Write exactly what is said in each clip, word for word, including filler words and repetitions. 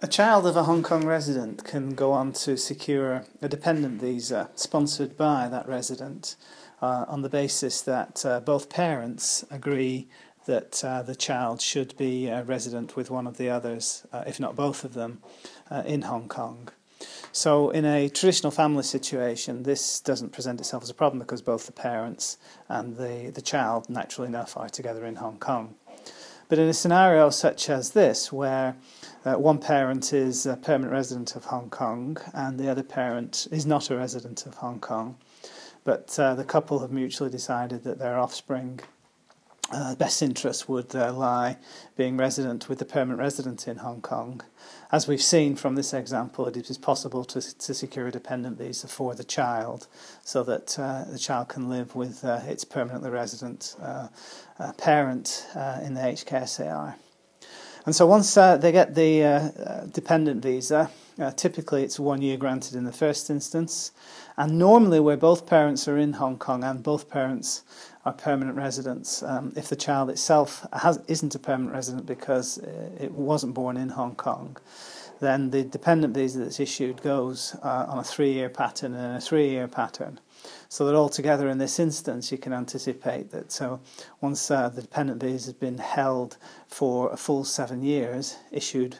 A child of a Hong Kong resident can go on to secure a dependent visa sponsored by that resident uh, on the basis that uh, both parents agree that uh, the child should be a resident with one of the others, uh, if not both of them, uh, in Hong Kong. So in a traditional family situation, this doesn't present itself as a problem because both the parents and the, the child, naturally enough, are together in Hong Kong. But in a scenario such as this, where uh, one parent is a permanent resident of Hong Kong and the other parent is not a resident of Hong Kong, but uh, the couple have mutually decided that their offspring uh, best interest would uh, lie being resident with the permanent resident in Hong Kong. As we've seen from this example, it is possible to, to secure a dependent visa for the child so that uh, the child can live with uh, its permanently resident uh, uh, parent uh, in the H K S A R. And so once uh, they get the uh, uh, dependent visa, uh, typically it's one year granted in the first instance. And normally where both parents are in Hong Kong and both parents are permanent residents, um, if the child itself has, isn't a permanent resident because it wasn't born in Hong Kong, then the dependent visa that's issued goes uh, on a three-year pattern and a three-year pattern. So that altogether in this instance you can anticipate that so once uh, the dependent visa has been held for a full seven years, issued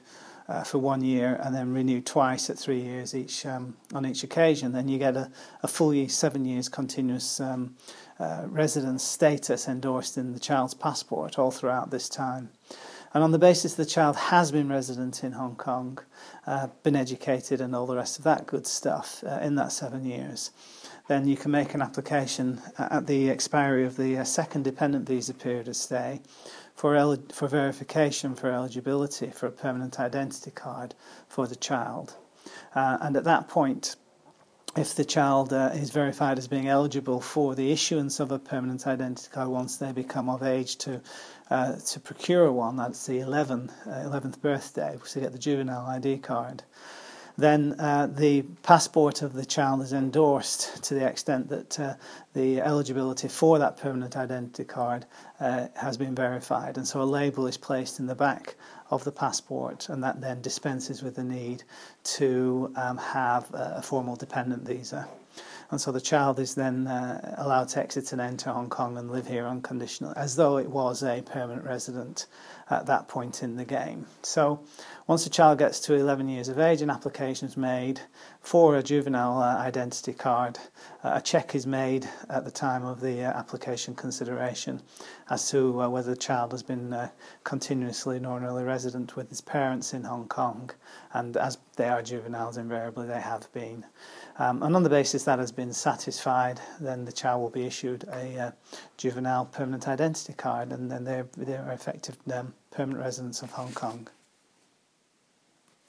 uh, for one year and then renewed twice at three years each um, on each occasion, then you get a, a full year, seven years continuous um, uh, residence status endorsed in the child's passport all throughout this time. And on the basis the child has been resident in Hong Kong, uh, been educated and all the rest of that good stuff uh, in that seven years, then you can make an application at the expiry of the uh, second dependent visa period of stay for, el for verification for eligibility for a permanent identity card for the child. Uh, and at that point, if the child uh, is verified as being eligible for the issuance of a permanent identity card once they become of age to uh, to procure one, that's the eleventh birthday, to get the juvenile I D card, then uh, the passport of the child is endorsed to the extent that uh, the eligibility for that permanent identity card uh, has been verified. And so a label is placed in the back of the passport, and that then dispenses with the need to um, have a formal dependent visa. And so the child is then uh, allowed to exit and enter Hong Kong and live here unconditionally, as though it was a permanent resident at that point in the game. So once the child gets to eleven years of age, an application is made for a juvenile uh, identity card. Uh, a check is made at the time of the uh, application consideration as to uh, whether the child has been uh, continuously and ordinarily resident with his parents in Hong Kong. And as they are juveniles, invariably they have been. Um, and on the basis that has been satisfied, then the child will be issued a uh, juvenile permanent identity card, and then they're, they're effective um, permanent residents of Hong Kong.